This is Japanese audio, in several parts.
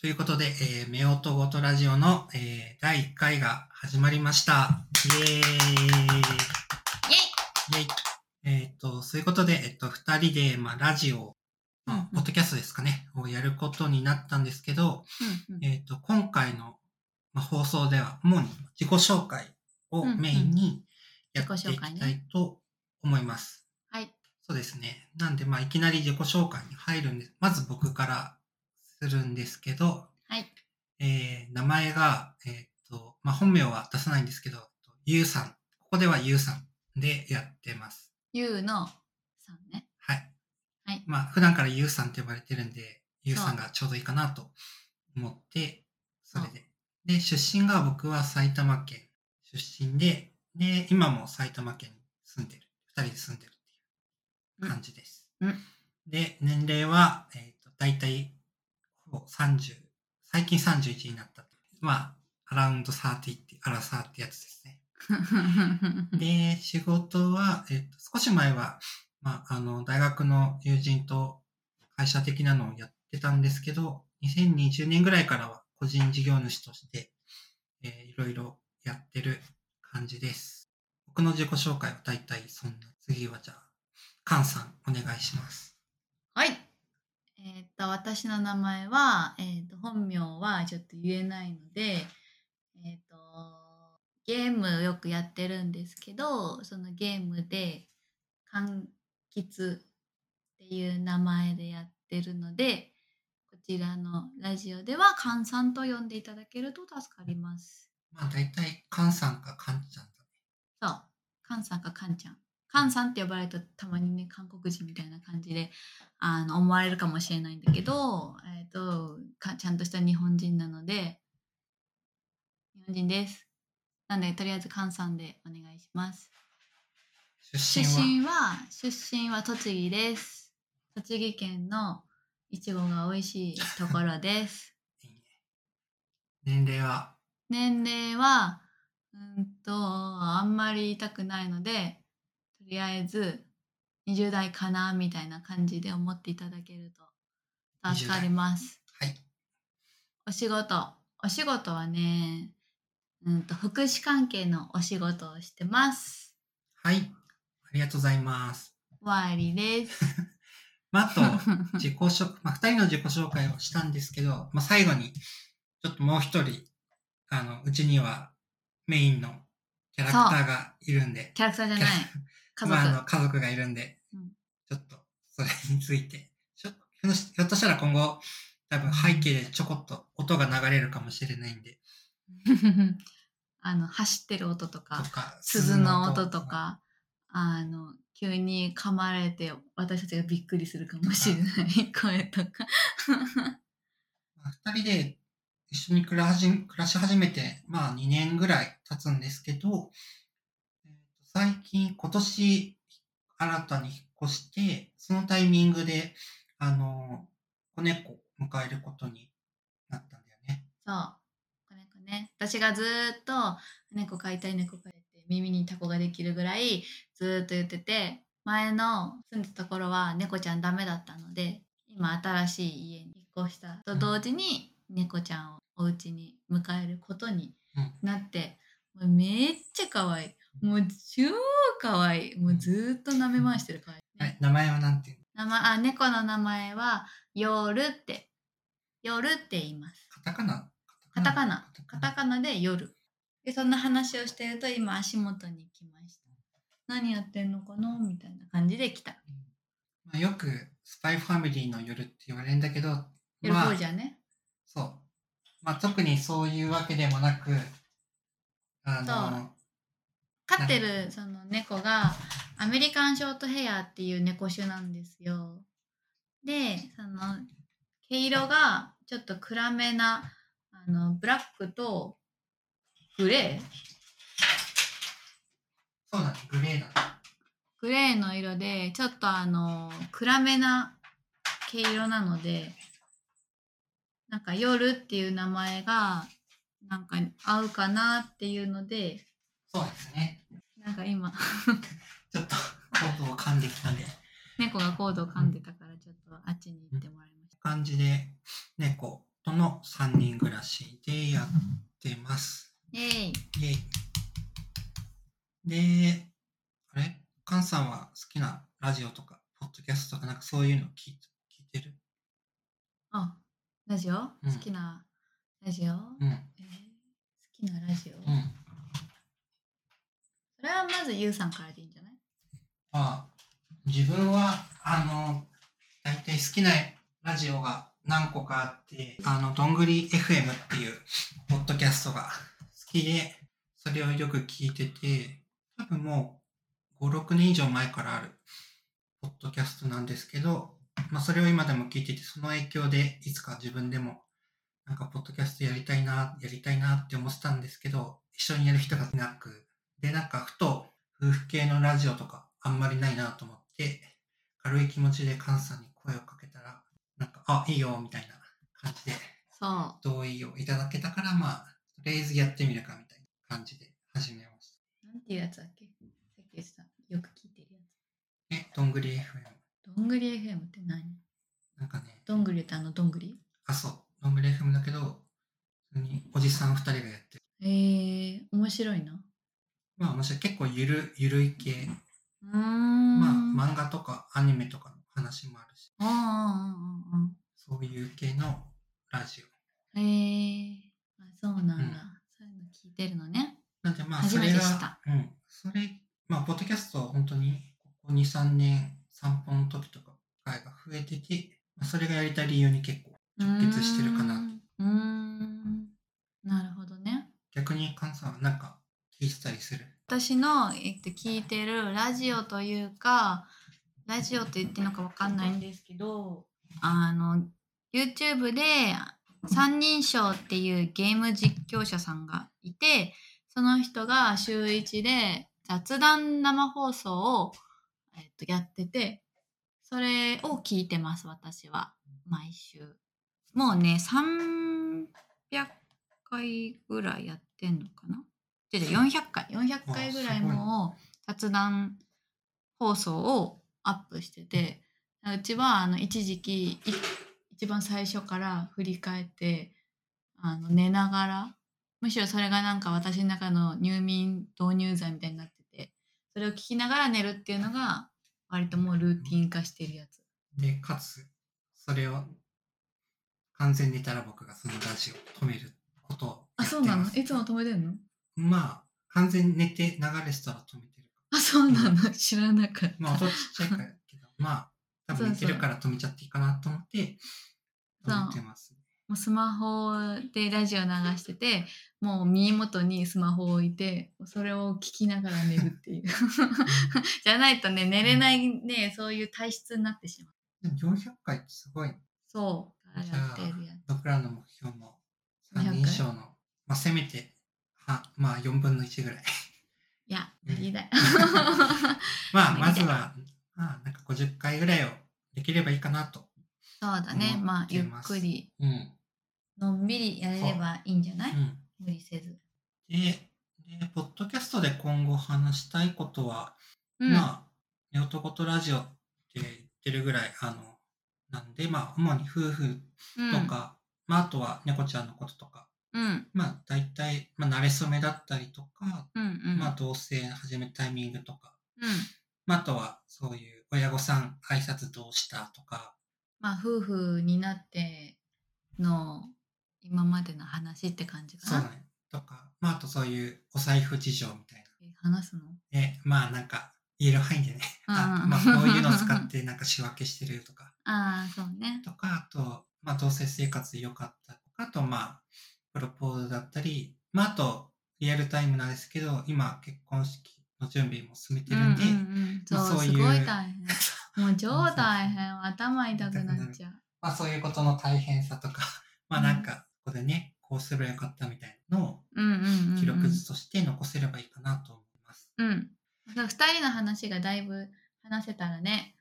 ということで、夫婦事ラジオの、第1回が始まりました。イエーイ。イエイ。イエイ。そういうことで、2人で、ラジオ、ポッドキャストですかね、をやることになったんですけど、今回の、放送では、主に自己紹介をメインにやっていきたいと思います。はい。そうですね。なんで、いきなり自己紹介に入るんです。まず僕から、するんですけど、はい、名前が、本名は出さないんですけど、ゆうさん、ここではゆうさんでやってます。ゆうのさんね。はい。はい。普段からゆうさんって呼ばれてるんで、ゆうさんがちょうどいいかなと思って、それで。で、出身が僕は埼玉県出身で、で、今も埼玉県に住んでる。2人で住んでるっていう感じです。うん。で、年齢は、大体、30、最近31になった。アラウンド30って、アラサーってやつですね。で、仕事は、少し前は、大学の友人と会社的なのをやってたんですけど、2020年ぐらいからは個人事業主として、いろいろやってる感じです。僕の自己紹介は大体そんな。次はじゃあ、カンさんお願いします。はい。私の名前は、本名はちょっと言えないので、ゲームよくやってるんですけど、そのゲームで柑橘っていう名前でやってるので、こちらのラジオではカンさんと呼んでいただけると助かります。だいたいカンさんかカンちゃんだね。そう、カンさんかカンちゃん。カンさんって呼ばれるとたまにね、韓国人みたいな感じで思われるかもしれないんだけど、ちゃんとした日本人なので、日本人です。なので、とりあえずカンさんでお願いします。出身は栃木です。栃木県のいちごが美味しいところです。いいね。年齢は、あんまり言いたくないので、とりあえず20代かなみたいな感じで思っていただけると助かります。はい。お仕事はね、福祉関係のお仕事をしてます。はい。ありがとうございます。終わりです。あと2人の自己紹介をしたんですけど、最後にちょっともう一人うちにはメインのキャラクターがいるんで、キャラクターじゃない。家族がいるんで、ちょっとそれについて、ひょっとしたら今後、多分背景でちょこっと音が流れるかもしれないんで。走ってる音とか、鈴の音とか、急に噛まれて私たちがびっくりするかもしれない声とか。2人で一緒に暮らし始めて、2年ぐらい経つんですけど、最近、今年、新たに引っ越して、そのタイミングで、子猫を迎えることになったんだよね。そう。子猫ね。私がずっと、猫飼いたいって耳にタコができるぐらい、ずっと言ってて、前の住んでたところは猫ちゃんダメだったので、今新しい家に引っ越したと同時に、猫ちゃんをお家に迎えることになって、めっちゃ可愛い。もう超可愛い。もうずっと舐め回してる可愛い、ね。名前はなんていうの？猫の名前は夜って言います。カタカナで夜。で、そんな話をしてると今足元に来ました。何やってんのかなみたいな感じで来た。よくスパイファミリーの夜って言われるんだけど、夜坊じゃね。そう。特にそういうわけでもなく、そう。飼ってるその猫がアメリカンショートヘアっていう猫種なんですよ。で、その毛色がちょっと暗めなブラックとグレー。そうだね、グレーだね。グレーの色でちょっと暗めな毛色なので、なんか夜っていう名前がなんか合うかなっていうので。そうですね。なんか今ちょっとコードを噛んできたんで、猫がコードを噛んでたからちょっとあっちに行ってもらいました。感じで猫夫の3人暮らしでやってます。で、カンさんは好きなラジオとかポッドキャストとかなんかそういうの聞いてる？あ、ラジオ？好きなラジオ？好きなラジオ？それはまずゆうさんからでいいんじゃない？自分は大体好きなラジオが何個かあって、どんぐり FM っていうポッドキャストが好きで、それをよく聞いてて、多分もう5、6年以上前からあるポッドキャストなんですけど、それを今でも聞いてて、その影響でいつか自分でもなんかポッドキャストやりたいなって思ってたんですけど、一緒にやる人がいなくで、なんかふと夫婦系のラジオとかあんまりないなと思って、軽い気持ちでカンさんに声をかけたら、なんかいいよみたいな感じで同意をいただけたから、とりあえずやってみるかみたいな感じで始めました。なんていうやつだっけ？よく聞いてるやつ。どんぐり FM。 どんぐり FM って何？なんかね、どんぐりってどんぐり？そう、どんぐり FM だけど、おじさん2人がやってる。面白いな。面白い。結構ゆるい系。漫画とかアニメとかの話もあるし、そういう系のラジオ。そうなんだ、そういうの聞いてるのね。なんで初めて知った。ポッドキャストは本当にここ 2,3 年散歩の時とか回が増えてて、それがやりたい理由に結構直結してるかなと。なるほどね。逆にカンさんはなんか聞いてたりする？私の、聞いてるラジオというか、ラジオって言ってるのか分かんないんですけど、YouTube で三人称っていうゲーム実況者さんがいて、その人が週1で雑談生放送を、やってて、それを聞いてます。私は毎週もうね300回ぐらいやってんのかな。400回ぐらいも雑談放送をアップしてて、うちは一時期一番最初から振り返って、寝ながら、むしろそれがなんか私の中の入眠導入剤みたいになってて、それを聞きながら寝るっていうのが割ともうルーティン化してるやつで、かつそれを完全に寝たら僕がそのラジオを止めることをやってます。そうなの？いつも止めてるの？完全に寝て流れしたら止めてる。そうなの、知らなかった。音ちっちゃいからやけど、多分寝てるから止めちゃっていいかなと思って止めてます。もうスマホでラジオ流してて、もう耳元にスマホを置いて、それを聞きながら寝るっていうじゃないとね、寝れないね、そういう体質になってしまう。でも400回ってすごい。そう、やってるやつ。僕らの目標も3人称の、せめて4分の1ぐらい。いや、無理だよまずは、なんか50回ぐらいをできればいいかなと。そうだね、ゆっくり、のんびりやれればいいんじゃない？無理せず。で、ポッドキャストで今後話したいことは、寝男とラジオって言ってるぐらい、なんで、主に夫婦とか、あとは猫ちゃんのこととか、大体、慣れ初めだったりとか、同棲始めるタイミングとか、あとはそういう親御さん挨拶どうしたとか、夫婦になっての今までの話って感じかな。そうね。とか、あとそういうお財布事情みたいな。話すの？なんか言える範囲でね。こういうのを使ってなんか仕分けしてるとか。そうね。とか、あと、同棲生活で良かったとか、あとプロポーズだったり、あとリアルタイムなんですけど、今結婚式の準備も進めてるんで、そういうすごい大変もう超大変頭痛くなっちゃう。そういうことの大変さとか、なんかここでね、こうすればよかったみたいなのを記録図として残せればいいかなと思います。2人の話がだいぶ話せたらね。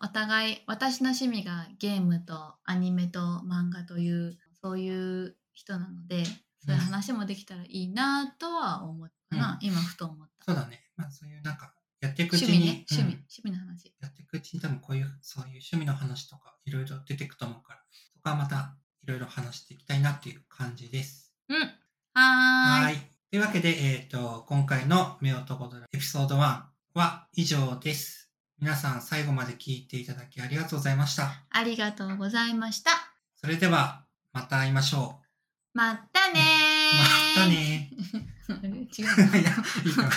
お互い、私の趣味がゲームとアニメと漫画というそういう人なので、そういう話もできたらいいなとは思ったな、今ふと思った。そうだね。そういうなんかやっていくうちに趣味の話やっていくうちに、多分こういうそういう趣味の話とかいろいろ出てくと思うから、そこはまたいろいろ話ししていきたいなっていう感じです。うん。はい。というわけで、今回の目をとこどらエピソード1は以上です。皆さん最後まで聞いていただきありがとうございました。ありがとうございました。それでは、また会いましょう。またねー。またねー。違う。いや、いいかな。